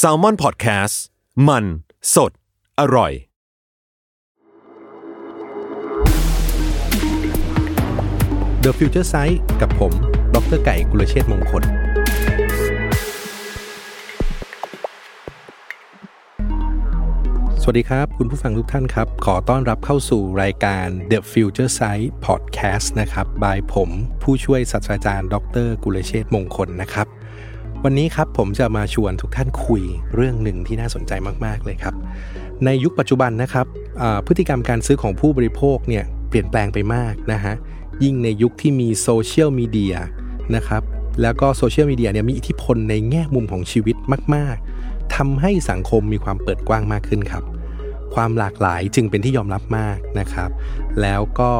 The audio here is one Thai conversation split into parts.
Salmon Podcast มันสดอร่อยThe Future Side กับผมดร.ไก่กุลเชษฐ์มงคลสวัสดีครับคุณผู้ฟังทุกท่านครับขอต้อนรับเข้าสู่รายการ The Future Side Podcast นะครับ by ผมผู้ช่วยศาสตราจารย์ดร.กุลเชษฐ์มงคลนะครับวันนี้ครับผมจะมาชวนทุกท่านคุยเรื่องหนึ่งที่น่าสนใจมากๆเลยครับในยุคปัจจุบันนะครับพฤติกรรมการซื้อของผู้บริโภคเนี่ยเปลี่ยนแปลงไปมากนะฮะยิ่งในยุคที่มีโซเชียลมีเดียนะครับแล้วก็โซเชียลมีเดียเนี่ยมีอิทธิพลในแง่มุมของชีวิตมากๆทำให้สังคมมีความเปิดกว้างมากขึ้นครับความหลากหลายจึงเป็นที่ยอมรับมากนะครับแล้วก็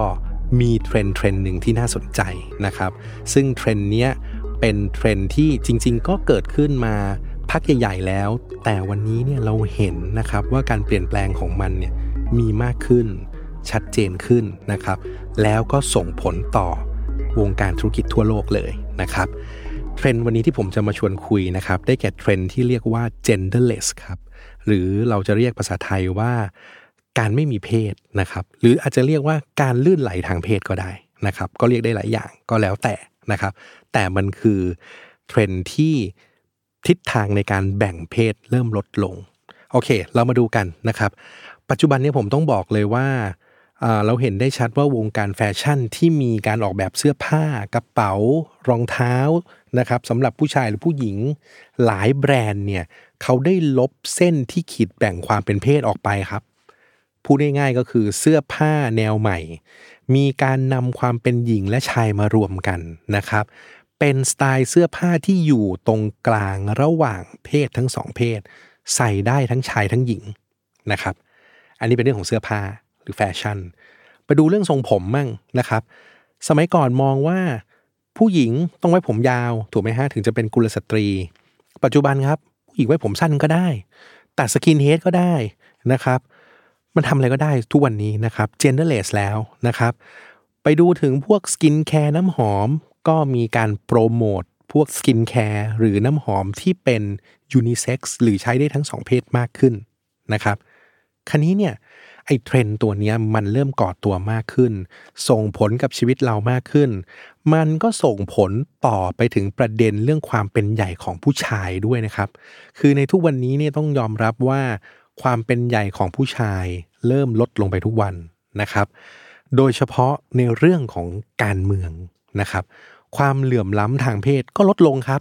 มีเทรนด์หนึ่งที่น่าสนใจนะครับซึ่งเทรนด์เนี้ยเป็นเทรนด์ที่จริงๆก็เกิดขึ้นมาพักใหญ่ๆแล้วแต่วันนี้เนี่ยเราเห็นนะครับว่าการเปลี่ยนแปลงของมันเนี่ยมีมากขึ้นชัดเจนขึ้นนะครับแล้วก็ส่งผลต่อวงการธุรกิจทั่วโลกเลยนะครับเทรนด์วันนี้ที่ผมจะมาชวนคุยนะครับได้แก่เทรนด์ที่เรียกว่า Genderless ครับหรือเราจะเรียกภาษาไทยว่าการไม่มีเพศนะครับหรืออาจจะเรียกว่าการลื่นไหลทางเพศก็ได้นะครับก็เรียกได้หลายอย่างก็แล้วแต่นะครับแต่มันคือเทรนด์ที่ทิศทางในการแบ่งเพศเริ่มลดลงโอเคเรามาดูกันนะครับปัจจุบันนี้ผมต้องบอกเลยว่าเราเห็นได้ชัดว่าวงการแฟชั่นที่มีการออกแบบเสื้อผ้ากระเป๋ารองเท้านะครับสำหรับผู้ชายหรือผู้หญิงหลายแบรนด์เนี่ยเขาได้ลบเส้นที่ขีดแบ่งความเป็นเพศออกไปครับพูดง่ายๆก็คือเสื้อผ้าแนวใหม่มีการนำความเป็นหญิงและชายมารวมกันนะครับเป็นสไตล์เสื้อผ้าที่อยู่ตรงกลางระหว่างเพศทั้งสองเพศใส่ได้ทั้งชายทั้งหญิงนะครับอันนี้เป็นเรื่องของเสื้อผ้าหรือแฟชั่นไปดูเรื่องทรงผมมั่งนะครับสมัยก่อนมองว่าผู้หญิงต้องไว้ผมยาวถูกไหมฮะถึงจะเป็นกุลสตรีปัจจุบันครับผู้หญิงไว้ผมสั้นก็ได้ตัดสกินเฮดก็ได้นะครับมันทำอะไรก็ได้ทุกวันนี้นะครับ Genderless แล้วนะครับไปดูถึงพวกสกินแคร์น้ำหอมก็มีการโปรโมทพวกสกินแคร์หรือน้ำหอมที่เป็นยูนิเซ็กซ์หรือใช้ได้ทั้งสองเพศมากขึ้นนะครับคราวนี้เนี่ยไอ้เทรนด์ตัวนี้มันเริ่มก่อตัวมากขึ้นส่งผลกับชีวิตเรามากขึ้นมันก็ส่งผลต่อไปถึงประเด็นเรื่องความเป็นใหญ่ของผู้ชายด้วยนะครับคือในทุกวันนี้เนี่ยต้องยอมรับว่าความเป็นใหญ่ของผู้ชายเริ่มลดลงไปทุกวันนะครับโดยเฉพาะในเรื่องของการเมืองนะครับความเหลื่อมล้ำทางเพศก็ลดลงครับ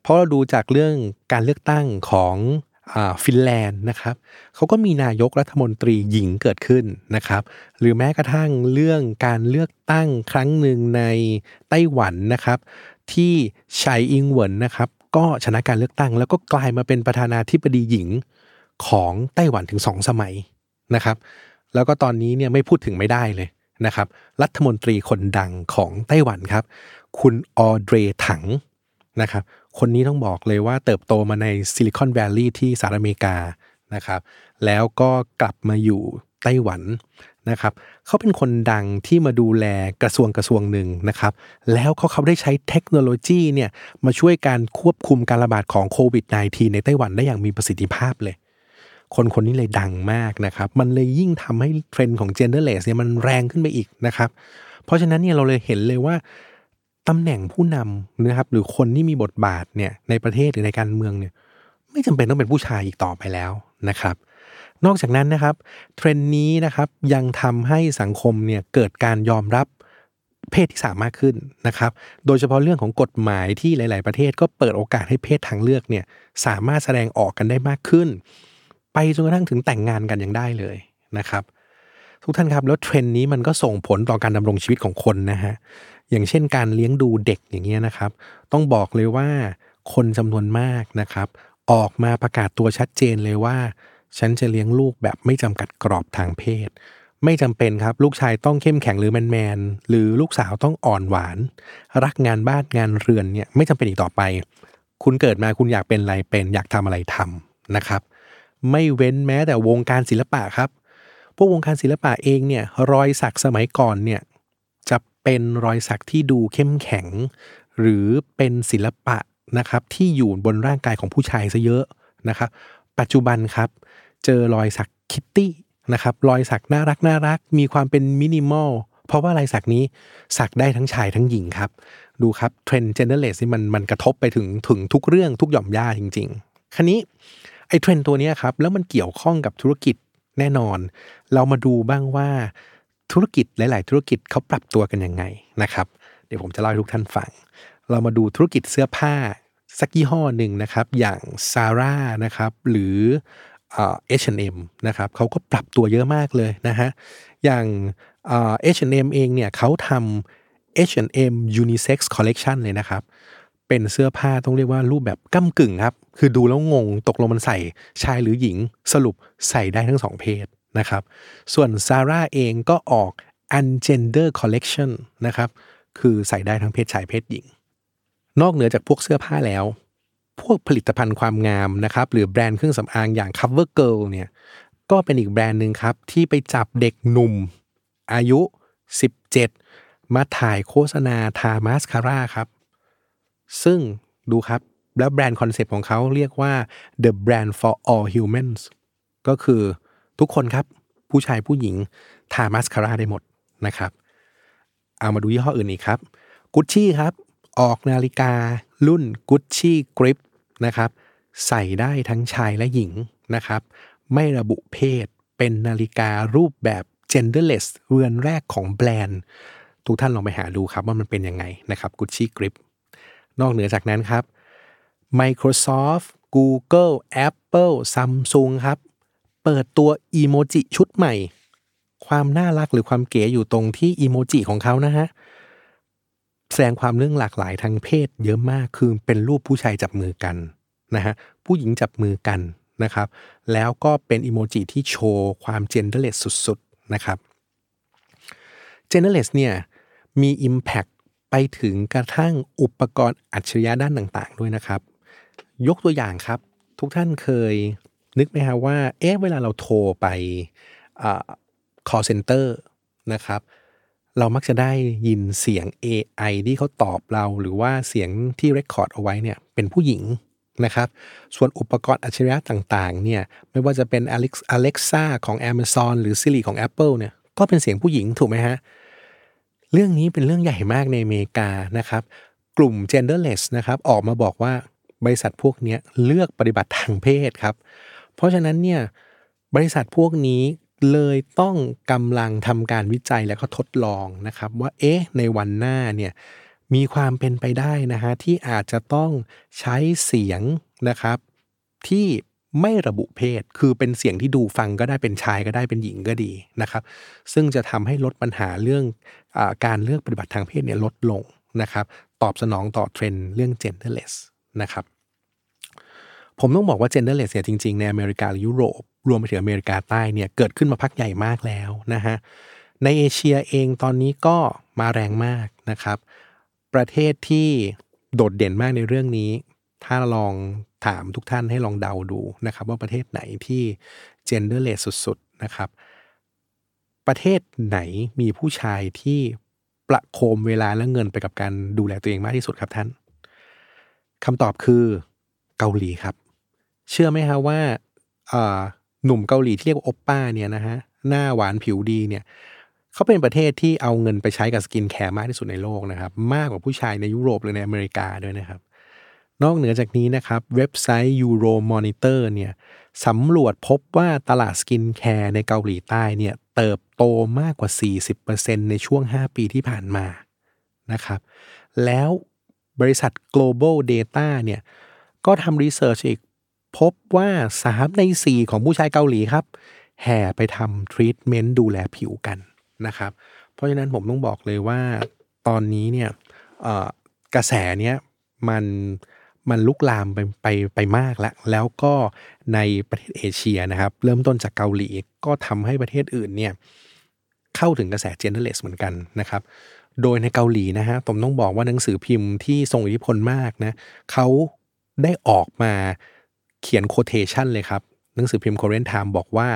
เพราะเราดูจากเรื่องการเลือกตั้งของฟินแลนด์นะครับเขาก็มีนายกรัฐมนตรีหญิงเกิดขึ้นนะครับหรือแม้กระทั่งเรื่องการเลือกตั้งครั้งหนึ่งในไต้หวันนะครับที่ไฉอิงเหวินนะครับก็ชนะการเลือกตั้งแล้วก็กลายมาเป็นประธานาธิบดีหญิงของไต้หวันถึง2สมัยนะครับแล้วก็ตอนนี้เนี่ยไม่พูดถึงไม่ได้เลยนะครับรัฐมนตรีคนดังของไต้หวันครับคุณออเดรถังนะครับคนนี้ต้องบอกเลยว่าเติบโตมาในซิลิคอนแวลลีย์ที่สหรัฐอเมริกานะครับแล้วก็กลับมาอยู่ไต้หวันนะครับเขาเป็นคนดังที่มาดูแลกระทรวงหนึ่งนะครับแล้วเขาได้ใช้เทคโนโลยีเนี่ยมาช่วยการควบคุมการระบาดของโควิด -19 ในไต้หวันได้อย่างมีประสิทธิภาพเลยคนนี้เลยดังมากนะครับมันเลยยิ่งทำให้เทรนด์ของ Genderless เนี่ยมันแรงขึ้นไปอีกนะครับเพราะฉะนั้นเนี่ยเราเลยเห็นเลยว่าตำแหน่งผู้นำนะครับหรือคนที่มีบทบาทเนี่ยในประเทศหรือในการเมืองเนี่ยไม่จำเป็นต้องเป็นผู้ชายอีกต่อไปแล้วนะครับนอกจากนั้นนะครับเทรนด์นี้นะครับยังทำให้สังคมเนี่ยเกิดการยอมรับเพศที่สามมากขึ้นนะครับโดยเฉพาะเรื่องของกฎหมายที่หลายๆประเทศก็เปิดโอกาสให้เพศทางเลือกเนี่ยสามารถแสดงออกกันได้มากขึ้นไปจนกระทั่งถึงแต่งงานกันยังได้เลยนะครับทุกท่านครับแล้วเทรนด์นี้มันก็ส่งผลต่อการดำรงชีวิตของคนนะฮะอย่างเช่นการเลี้ยงดูเด็กอย่างเงี้ยนะครับต้องบอกเลยว่าคนจำนวนมากนะครับออกมาประกาศตัวชัดเจนเลยว่าฉันจะเลี้ยงลูกแบบไม่จำกัดกรอบทางเพศไม่จำเป็นครับลูกชายต้องเข้มแข็งหรือแมนหรือลูกสาวต้องอ่อนหวานรักงานบ้านงานเรือนเนี่ยไม่จำเป็นอีกต่อไปคุณเกิดมาคุณอยากเป็นอะไรเป็นอยากทำอะไรทำนะครับไม่เว้นแม้แต่วงการศิลปะครับพวกวงการศิลปะเองเนี่ยรอยสักสมัยก่อนเนี่ยจะเป็นรอยสักที่ดูเข้มแข็งหรือเป็นศิลปะ นะครับที่อยู่บนร่างกายของผู้ชายซะเยอะนะครับปัจจุบันครับเจอรอยสักคิตตี้นะครับรอยสักน่ารักมีความเป็นมินิมอลเพราะว่าลายสักนี้สักได้ทั้งชายทั้งหญิงครับดูครับเทรนด์ Genderless นี่มันกระทบไปถึงทุกเรื่องทุกหย่อมย่าจริงๆคราวนี้ไอ้เทรนด์ตัวนี้ครับแล้วมันเกี่ยวข้องกับธุรกิจแน่นอนเรามาดูบ้างว่าธุรกิจหลายๆธุรกิจเขาปรับตัวกันยังไงนะครับเดี๋ยวผมจะเล่าให้ทุกท่านฟังเรามาดูธุรกิจเสื้อผ้าสักยี่ห้อหนึ่งนะครับอย่าง Zara นะครับหรือH&M นะครับเขาก็ปรับตัวเยอะมากเลยนะฮะอย่างH&M เองเนี่ยเขาทำ H&M Unisex Collection เลยนะครับเป็นเสื้อผ้าต้องเรียกว่ารูปแบบก้ำกึ่งครับคือดูแล้วงงตกลงมันใส่ชายหรือหญิงสรุปใส่ได้ทั้งสองเพศนะครับส่วน Zara เองก็ออก Ungender Collection นะครับคือใส่ได้ทั้งเพศชายเพศหญิงนอกเหนือจากพวกเสื้อผ้าแล้วพวกผลิตภัณฑ์ความงามนะครับหรือแบรนด์เครื่องสำอางอย่าง Cover Girl เนี่ยก็เป็นอีกแบรนด์หนึ่งครับที่ไปจับเด็กหนุ่มอายุ17มาถ่ายโฆษณาทามาสคาร่าครับซึ่งดูครับแล้วแบรนด์คอนเซ็ปต์ของเขาเรียกว่า The Brand for All Humans ก็คือทุกคนครับผู้ชายผู้หญิงทามาสคาร่าได้หมดนะครับเอามาดูยี่ห้ออื่นอีกครับ Gucci ครับออกนาฬิการุ่น Gucci Grip นะครับใส่ได้ทั้งชายและหญิงนะครับไม่ระบุเพศเป็นนาฬิการูปแบบ Genderless เรือนแรกของแบรนด์ทุกท่านลองไปหาดูครับว่ามันเป็นยังไงนะครับ Gucci Grip นอกเหนือจากนั้นครับ Microsoft Google Apple Samsung ครับเปิดตัวอีโมจิชุดใหม่ความน่ารักหรือความเก๋อยู่ตรงที่อีโมจิของเขานะฮะแสดงความเรื่องหลากหลายทางเพศเยอะมากคือเป็นรูปผู้ชายจับมือกันนะฮะผู้หญิงจับมือกันนะครับแล้วก็เป็นอีโมจิที่โชว์ความ Genderless สุดๆนะครับ Genderless เนี่ยมี impact ไปถึงกระทั่งอุปกรณ์อัจฉริยะด้านต่างๆด้วยนะครับยกตัวอย่างครับทุกท่านเคยนึกไหมฮะว่าเวลาเราโทรไปcall center นะครับเรามักจะได้ยินเสียง AI ที่เขาตอบเราหรือว่าเสียงที่เรคคอร์ดเอาไว้เนี่ยเป็นผู้หญิงนะครับส่วนอุปกรณ์อัจฉริยะต่างๆเนี่ยไม่ว่าจะเป็น Alexa ของ Amazon หรือ Siri ของ Apple เนี่ยก็เป็นเสียงผู้หญิงถูกไหมฮะเรื่องนี้เป็นเรื่องใหญ่มากในอเมริกานะครับกลุ่ม Genderless นะครับออกมาบอกว่าบริษัทพวกนี้เลือกปฏิบัติทางเพศครับเพราะฉะนั้นเนี่ยบริษัทพวกนี้เลยต้องกำลังทำการวิจัยและก็ทดลองนะครับว่าในวันหน้าเนี่ยมีความเป็นไปได้นะฮะที่อาจจะต้องใช้เสียงนะครับที่ไม่ระบุเพศคือเป็นเสียงที่ดูฟังก็ได้เป็นชายก็ได้เป็นหญิงก็ดีนะครับซึ่งจะทำให้ลดปัญหาเรื่องการเลือกปฏิบัติทางเพศเนี่ยลดลงนะครับตอบสนองต่อเทรนด์เรื่อง Genderless นะครับผมต้องบอกว่า Genderless เนี่ยจริงๆในอเมริกาหรือยุโรปรวมไปถึงอเมริกาใต้เนี่ยเกิดขึ้นมาพักใหญ่มากแล้วนะฮะในเอเชียเองตอนนี้ก็มาแรงมากนะครับประเทศที่โดดเด่นมากในเรื่องนี้ถ้าลองถามทุกท่านให้ลองเดาดูนะครับว่าประเทศไหนที่ Genderless สุดๆนะครับประเทศไหนมีผู้ชายที่ประโคมเวลาและเงินไปกับการดูแลตัวเองมากที่สุดครับท่านคำตอบคือเกาหลีครับเชื่อไหมฮะว่าหนุ่มเกาหลีที่เรียกว่าโอปป้าเนี่ยนะฮะหน้าหวานผิวดีเนี่ยเขาเป็นประเทศที่เอาเงินไปใช้กับสกินแคร์มากที่สุดในโลกนะครับมากกว่าผู้ชายในยุโรปหรือในอเมริกาด้วยนะครับนอกเหนือจากนี้นะครับเว็บไซต์ Euromonitor เนี่ยสำรวจพบว่าตลาดสกินแคร์ในเกาหลีใต้เนี่ยเติบโตมากกว่า 40% ในช่วง5 ปีที่ผ่านมานะครับแล้วบริษัท Global Data เนี่ยก็ทำรีเสิร์ชอีกพบว่า3/4ของผู้ชายเกาหลีครับแห่ไปทำทรีทเมนต์ดูแลผิวกันนะครับเพราะฉะนั้นผมต้องบอกเลยว่าตอนนี้เนี่ยกระแสเนี้ยมันลุกลามไปมากแล้วก็ในประเทศเอเชียนะครับเริ่มต้นจากเกาหลีก็ทำให้ประเทศอื่นเนี่ยเข้าถึงกระแส Genderless เหมือนกันนะครับโดยในเกาหลีนะฮะผมต้องบอกว่าหนังสือพิมพ์ที่ทรงอิทธิพลมากนะเขาได้ออกมาเขียน quotation เลยครับหนังสือพิมพ์ Korean Times บอกว่า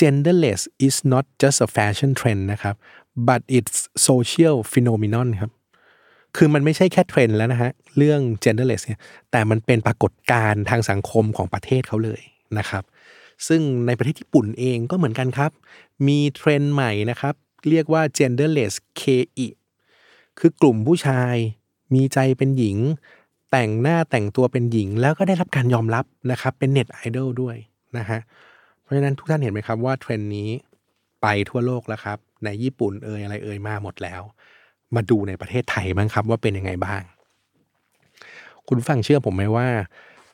Genderless is not just a fashion trend นะครับ but it's social phenomenon ครับ คือมันไม่ใช่แค่เทรนด์แล้วนะฮะเรื่อง genderless เนี่ยแต่มันเป็นปรากฏการณ์ทางสังคมของประเทศเขาเลยนะครับซึ่งในประเทศญี่ปุ่นเองก็เหมือนกันครับมีเทรนด์ใหม่นะครับเรียกว่า genderless kei คือกลุ่มผู้ชายมีใจเป็นหญิงแต่งหน้าแต่งตัวเป็นหญิงแล้วก็ได้รับการยอมรับนะครับเป็นเน็ตไอดอลด้วยนะฮะเพราะฉะนั้นทุกท่านเห็นไหมครับว่าเทรนด์นี้ไปทั่วโลกแล้วครับในญี่ปุ่นอะไรมาหมดแล้วมาดูในประเทศไทยบ้างครับว่าเป็นยังไงบ้างคุณฟังเชื่อผมไหมว่า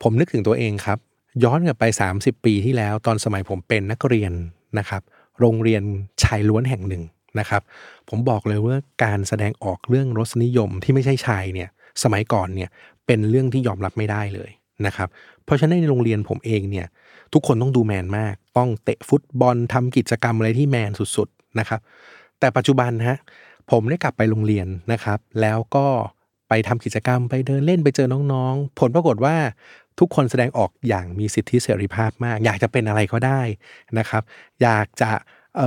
ผมนึกถึงตัวเองครับย้อนกลับไป30ปีที่แล้วตอนสมัยผมเป็นนักเรียนนะครับโรงเรียนชายล้วนแห่งหนึ่งนะครับผมบอกเลยว่าการแสดงออกเรื่องรสนิยมที่ไม่ใช่ชายเนี่ยสมัยก่อนเนี่ยเป็นเรื่องที่ยอมรับไม่ได้เลยนะครับเพราะฉะนั้นในโรงเรียนผมเองเนี่ยทุกคนต้องดูแมนมากต้องเตะฟุตบอลทำกิจกรรมอะไรที่แมนสุดๆนะครับแต่ปัจจุบันฮะผมได้กลับไปโรงเรียนนะครับแล้วก็ไปทำกิจกรรมไปเดินเล่นไปเจอน้องๆผลปรากฏว่าทุกคนแสดงออกอย่างมีสิทธิเสรีภาพมากอยากจะเป็นอะไรก็ได้นะครับอยากจะ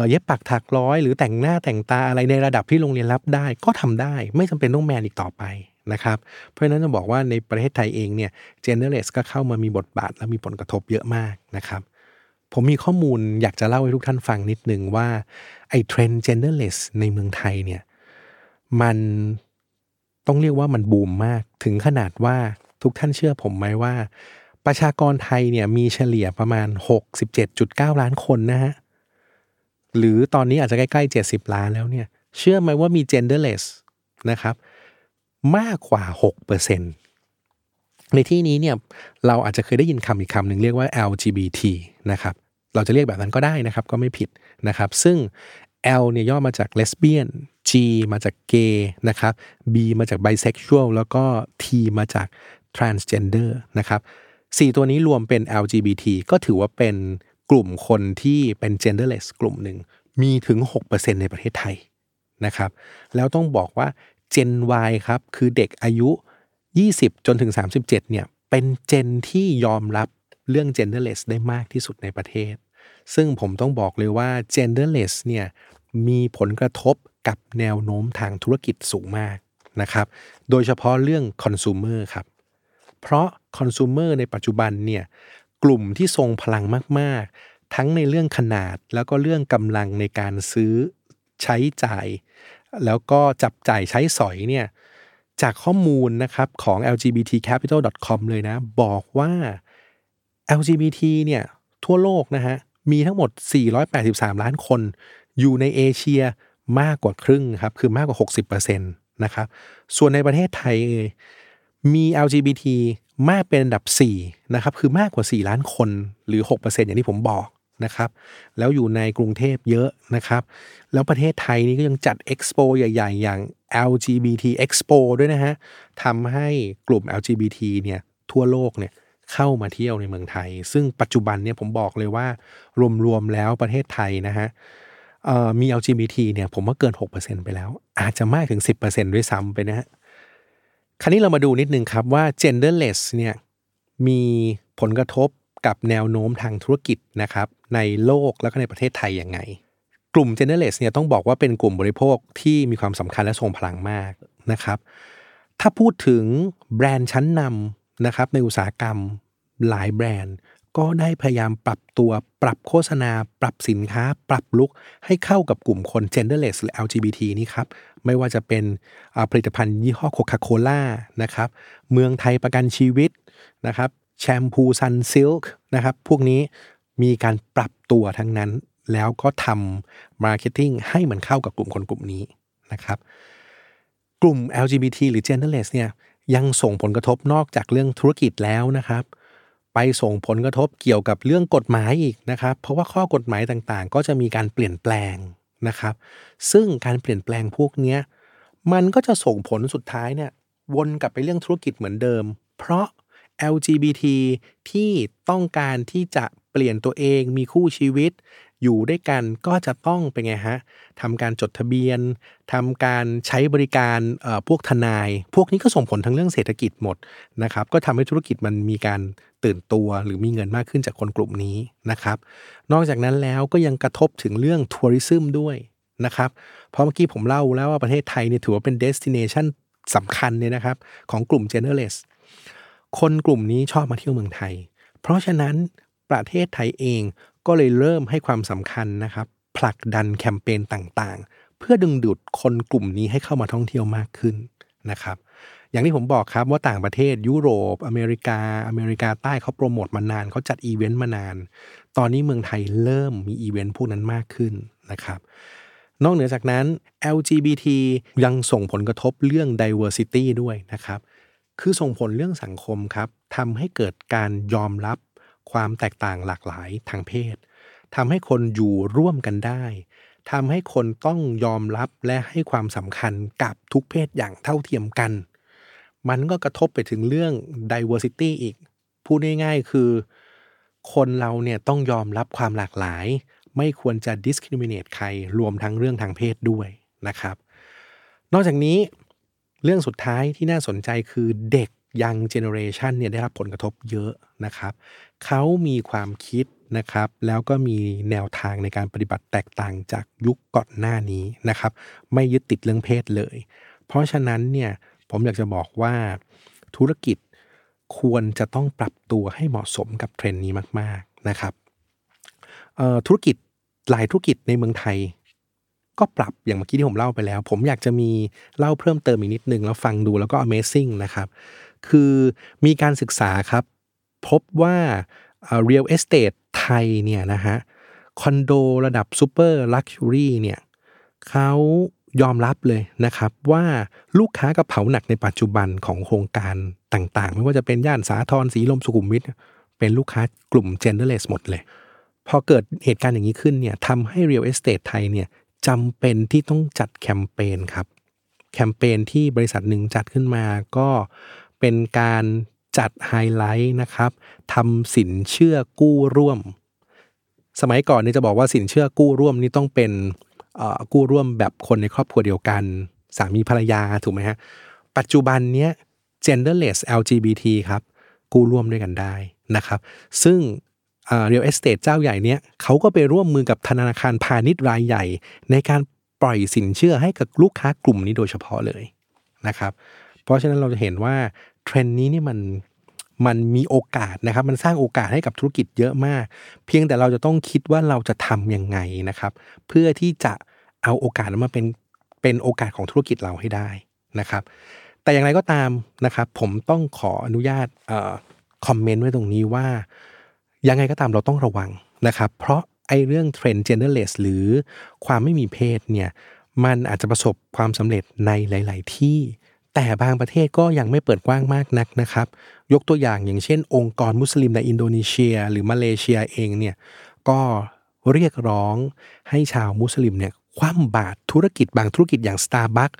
เย็บปักถักร้อยหรือแต่งหน้าแต่งตาอะไรในระดับที่โรงเรียนรับได้ก็ทำได้ไม่จำเป็นต้องแมนอีกต่อไปนะครับเพราะฉะนั้นจะบอกว่าในประเทศไทยเองเนี่ย Genderless ก็เข้ามามีบทบาทและมีผลกระทบเยอะมากนะครับผมมีข้อมูลอยากจะเล่าให้ทุกท่านฟังนิดนึงว่าไอ้เทรนด์ Genderless ในเมืองไทยเนี่ยมันต้องเรียกว่ามันบูมมากถึงขนาดว่าทุกท่านเชื่อผมไหมว่าประชากรไทยเนี่ยมีเฉลี่ยประมาณ 67.9 ล้านคนนะฮะหรือตอนนี้อาจจะใกล้ๆ70ล้านแล้วเนี่ยเชื่อไหมว่ามี Genderless นะครับมากกว่า 6% ในที่นี้เนี่ยเราอาจจะเคยได้ยินคำอีกคำหนึ่งเรียกว่า LGBT นะครับเราจะเรียกแบบนั้นก็ได้นะครับก็ไม่ผิดนะครับซึ่ง L เนี่ยย่อมาจาก lesbian G มาจาก gay นะครับ B มาจาก bisexual แล้วก็ T มาจาก transgender นะครับ4ตัวนี้รวมเป็น LGBT ก็ถือว่าเป็นกลุ่มคนที่เป็น genderless กลุ่มหนึ่งมีถึง 6% ในประเทศไทยนะครับแล้วต้องบอกว่าเจน Y ครับคือเด็กอายุ20จนถึง37เนี่ยเป็นเจนที่ยอมรับเรื่อง genderless ได้มากที่สุดในประเทศซึ่งผมต้องบอกเลยว่า genderless เนี่ยมีผลกระทบกับแนวโน้มทางธุรกิจสูงมากนะครับโดยเฉพาะเรื่อง consumer ครับเพราะ consumer ในปัจจุบันเนี่ยกลุ่มที่ทรงพลังมากๆทั้งในเรื่องขนาดแล้วก็เรื่องกำลังในการซื้อใช้จ่ายแล้วก็จับจ่ายใช้สอยเนี่ยจากข้อมูลนะครับของ lgbtcapital.com เลยนะบอกว่า LGBT เนี่ยทั่วโลกนะฮะมีทั้งหมด483ล้านคนอยู่ในเอเชียมากกว่าครึ่งครับคือมากกว่า 60% นะครับส่วนในประเทศไทยมี LGBT มากเป็นอันดับ4นะครับคือมากกว่า4ล้านคนหรือ 6% อย่างที่ผมบอกนะครับแล้วอยู่ในกรุงเทพเยอะนะครับแล้วประเทศไทยนี่ก็ยังจัด Expo ใหญ่ๆอย่าง LGBT Expo ด้วยนะฮะทำให้กลุ่ม LGBT เนี่ยทั่วโลกเนี่ยเข้ามาเที่ยวในเมืองไทยซึ่งปัจจุบันเนี่ยผมบอกเลยว่ารวมๆแล้วประเทศไทยนะฮะมี LGBT เนี่ยผมว่าเกิน 6% ไปแล้วอาจจะมากถึง 10% ด้วยซ้ำไปนะฮะคราวนี้เรามาดูนิดนึงครับว่า Genderless เนี่ยมีผลกระทบกับแนวโน้มทางธุรกิจนะครับในโลกแล้วก็ในประเทศไทยยังไงกลุ่ม Genderless เนี่ยต้องบอกว่าเป็นกลุ่มบริโภคที่มีความสำคัญและทรงพลังมากนะครับถ้าพูดถึงแบรนด์ชั้นนำนะครับในอุตสาหกรรมหลายแบรนด์ก็ได้พยายามปรับตัวปรับโฆษณาปรับสินค้าปรับลุคให้เข้ากับกลุ่มคน Genderless หรือ LGBT นี่ครับไม่ว่าจะเป็นผลิตภัณฑ์ยี่ห้อ Coca-Cola นะครับเมืองไทยประกันชีวิตนะครับแชมพู Sunsilk นะครับพวกนี้มีการปรับตัวทั้งนั้นแล้วก็ทำมาร์เก็ตติ้งให้มันเข้ากับกลุ่มคนกลุ่มนี้นะครับกลุ่ม LGBT หรือ Genderless เนี่ยยังส่งผลกระทบนอกจากเรื่องธุรกิจแล้วนะครับไปส่งผลกระทบเกี่ยวกับเรื่องกฎหมายอีกนะครับเพราะว่าข้อกฎหมายต่างๆก็จะมีการเปลี่ยนแปลงนะครับซึ่งการเปลี่ยนแปลงพวกนี้มันก็จะส่งผลสุดท้ายเนี่ยวนกลับไปเรื่องธุรกิจเหมือนเดิมเพราะ LGBT ที่ต้องการที่จะเปลี่ยนตัวเองมีคู่ชีวิตอยู่ด้วยกันก็จะต้องเป็นไงฮะทำการจดทะเบียนทำการใช้บริการพวกทนายพวกนี้ก็ส่งผลทั้งเรื่องเศรษฐกิจหมดนะครับก็ทำให้ธุรกิจมันมีการตื่นตัวหรือมีเงินมากขึ้นจากคนกลุ่มนี้นะครับนอกจากนั้นแล้วก็ยังกระทบถึงเรื่องทัวริซึมด้วยนะครับเพราะเมื่อกี้ผมเล่าแล้วว่าประเทศไทยเนี่ยถือว่าเป็นเดสติเนชัน สำคัญเนี่ยนะครับของกลุ่ม Genderless คนกลุ่มนี้ชอบมาเที่ยวเมืองไทยเพราะฉะนั้นประเทศไทยเองก็เลยเริ่มให้ความสำคัญนะครับผลักดันแคมเปญต่างๆเพื่อดึงดูดคนกลุ่มนี้ให้เข้ามาท่องเที่ยวมากขึ้นนะครับอย่างที่ผมบอกครับว่าต่างประเทศยุโรปอเมริกาใต้เขาโปรโมทมานานเขาจัดอีเวนต์มานานตอนนี้เมืองไทยเริ่มมีอีเวนต์พวกนั้นมากขึ้นนะครับนอกเหนือจากนั้น LGBT ยังส่งผลกระทบเรื่อง diversity ด้วยนะครับคือส่งผลเรื่องสังคมครับทำให้เกิดการยอมรับความแตกต่างหลากหลายทางเพศทำให้คนอยู่ร่วมกันได้ทำให้คนต้องยอมรับและให้ความสำคัญกับทุกเพศอย่างเท่าเทียมกันมันก็กระทบไปถึงเรื่อง diversity อีกพูดง่ายๆคือคนเราเนี่ยต้องยอมรับความหลากหลายไม่ควรจะ discriminate ใครรวมทั้งเรื่องทางเพศด้วยนะครับนอกจากนี้เรื่องสุดท้ายที่น่าสนใจคือเด็กยังเจเนอเรชันเนี่ยได้รับผลกระทบเยอะนะครับเขามีความคิดนะครับแล้วก็มีแนวทางในการปฏิบัติแตกต่างจากยุคก่อนหน้านี้นะครับไม่ยึดติดเรื่องเพศเลยเพราะฉะนั้นเนี่ยผมอยากจะบอกว่าธุรกิจควรจะต้องปรับตัวให้เหมาะสมกับเทรนด์นี้มากๆนะครับธุรกิจหลายธุรกิจในเมืองไทยก็ปรับอย่างเมื่อกี้ที่ผมเล่าไปแล้วผมอยากจะมีเล่าเพิ่มเติมอีกนิดนึงแล้วฟังดูแล้วก็ Amazing นะครับคือมีการศึกษาครับพบว่าReal Estate ไทยเนี่ยนะฮะคอนโดระดับ Super Luxury เนี่ยเขายอมรับเลยนะครับว่าลูกค้ากระเป๋าหนักในปัจจุบันของโครงการต่างๆไม่ว่าจะเป็นย่านสาทรสีลมสุขุมวิทเป็นลูกค้ากลุ่ม Genderless หมดเลยพอเกิดเหตุการณ์อย่างนี้ขึ้นเนี่ยทำให้ Real Estate ไทยเนี่ยจำเป็นที่ต้องจัดแคมเปญครับแคมเปญที่บริษัทหนึ่งจัดขึ้นมาก็เป็นการจัดไฮไลท์นะครับทำสินเชื่อกู้ร่วมสมัยก่อนนี่จะบอกว่าสินเชื่อกู้ร่วมนี่ต้องเป็นกู้ร่วมแบบคนในครอบครัวเดียวกันสามีภรรยาถูกไหมฮะปัจจุบันเนี้ย Genderless LGBT ครับกู้ร่วมด้วยกันได้นะครับซึ่งReal Estate เจ้าใหญ่เนี่ยเขาก็ไปร่วมมือกับธนาคารพาณิชย์รายใหญ่ในการปล่อยสินเชื่อให้กับลูกค้ากลุ่มนี้โดยเฉพาะเลยนะครับเพราะฉะนั้นเราจะเห็นว่าเทรนด์นี้นี่มันมีโอกาสนะครับมันสร้างโอกาสให้กับธุรกิจเยอะมากเพียงแต่เราจะต้องคิดว่าเราจะทำยังไงนะครับเพื่อที่จะเอาโอกาสนั้นมาเป็นโอกาสของธุรกิจเราให้ได้นะครับแต่อย่างไรก็ตามนะครับผมต้องขออนุญาตคอมเมนต์ไว้ตรงนี้ว่ายังไงก็ตามเราต้องระวังนะครับเพราะไอ้เรื่องเทรนด์ Genderless หรือความไม่มีเพศเนี่ยมันอาจจะประสบความสำเร็จในหลายๆที่แต่บางประเทศก็ยังไม่เปิดกว้างมากนักนะครับยกตัวอย่างอย่างเช่นองค์กรมุสลิมในอินโดนีเซียหรือมาเลเซียเองเนี่ยก็เรียกร้องให้ชาวมุสลิมเนี่ยคว่ำบาตรธุรกิจบางธุรกิจอย่าง Starbucks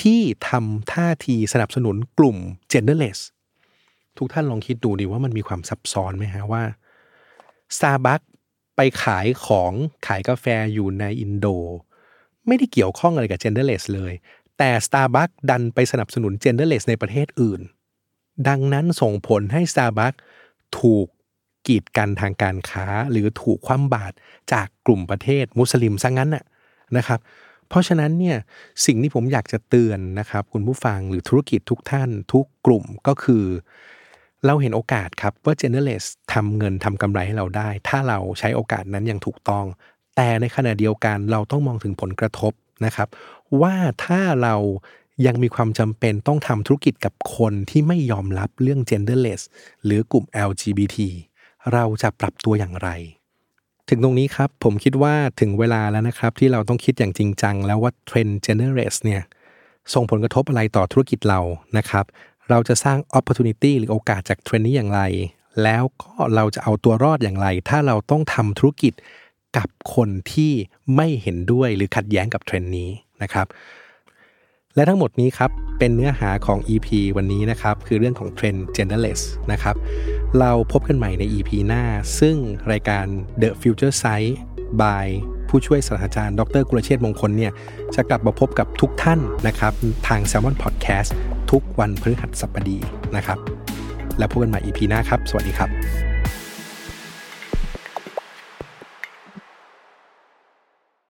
ที่ทำท่าทีสนับสนุนกลุ่ม Genderless ทุกท่านลองคิดดูดิว่ามันมีความซับซ้อนไหมฮะว่าStarbucks ไปขายกาแฟอยู่ในอินโดไม่ได้เกี่ยวข้องอะไรกับ Genderless เลยแต่ Starbucks ดันไปสนับสนุน Genderless ในประเทศอื่นดังนั้นส่งผลให้ Starbucks ถูกกีดกันทางการค้าหรือถูกคว่ำบาตรจากกลุ่มประเทศมุสลิมซะงั้นน่ะนะครับเพราะฉะนั้นเนี่ยสิ่งที่ผมอยากจะเตือนนะครับคุณผู้ฟังหรือธุรกิจทุกท่านทุกกลุ่มก็คือเราเห็นโอกาสครับว่า Genderless ทำเงินทำกำไรให้เราได้ถ้าเราใช้โอกาสนั้นอย่างถูกต้องแต่ในขณะเดียวกันเราต้องมองถึงผลกระทบนะครับว่าถ้าเรายังมีความจำเป็นต้องทำธุรกิจกับคนที่ไม่ยอมรับเรื่อง Genderless หรือกลุ่ม LGBT เราจะปรับตัวอย่างไรถึงตรงนี้ครับผมคิดว่าถึงเวลาแล้วนะครับที่เราต้องคิดอย่างจริงจังแล้วว่าเทรนด์ Genderless เนี่ยส่งผลกระทบอะไรต่อธุรกิจเรานะครับเราจะสร้าง opportunity หรือโอกาสจากเทรนด์นี้อย่างไรแล้วก็เราจะเอาตัวรอดอย่างไรถ้าเราต้องทำธุรกิจกับคนที่ไม่เห็นด้วยหรือขัดแย้งกับเทรนด์นี้นะครับและทั้งหมดนี้ครับเป็นเนื้อหาของ EP วันนี้นะครับคือเรื่องของเทรนด์ Genderless นะครับเราพบกันใหม่ใน EP หน้าซึ่งรายการ The Future Side by ผู้ช่วยศาสตราจารย์ดร.กุลเชษฐ์มงคลเนี่ยจะกลับมาพบกับทุกท่านนะครับทาง Salmon Podcastทุกวันพฤหัสบดีนะครับแล้วพบกันใหม่ EP หน้าครับสวัสดีครับ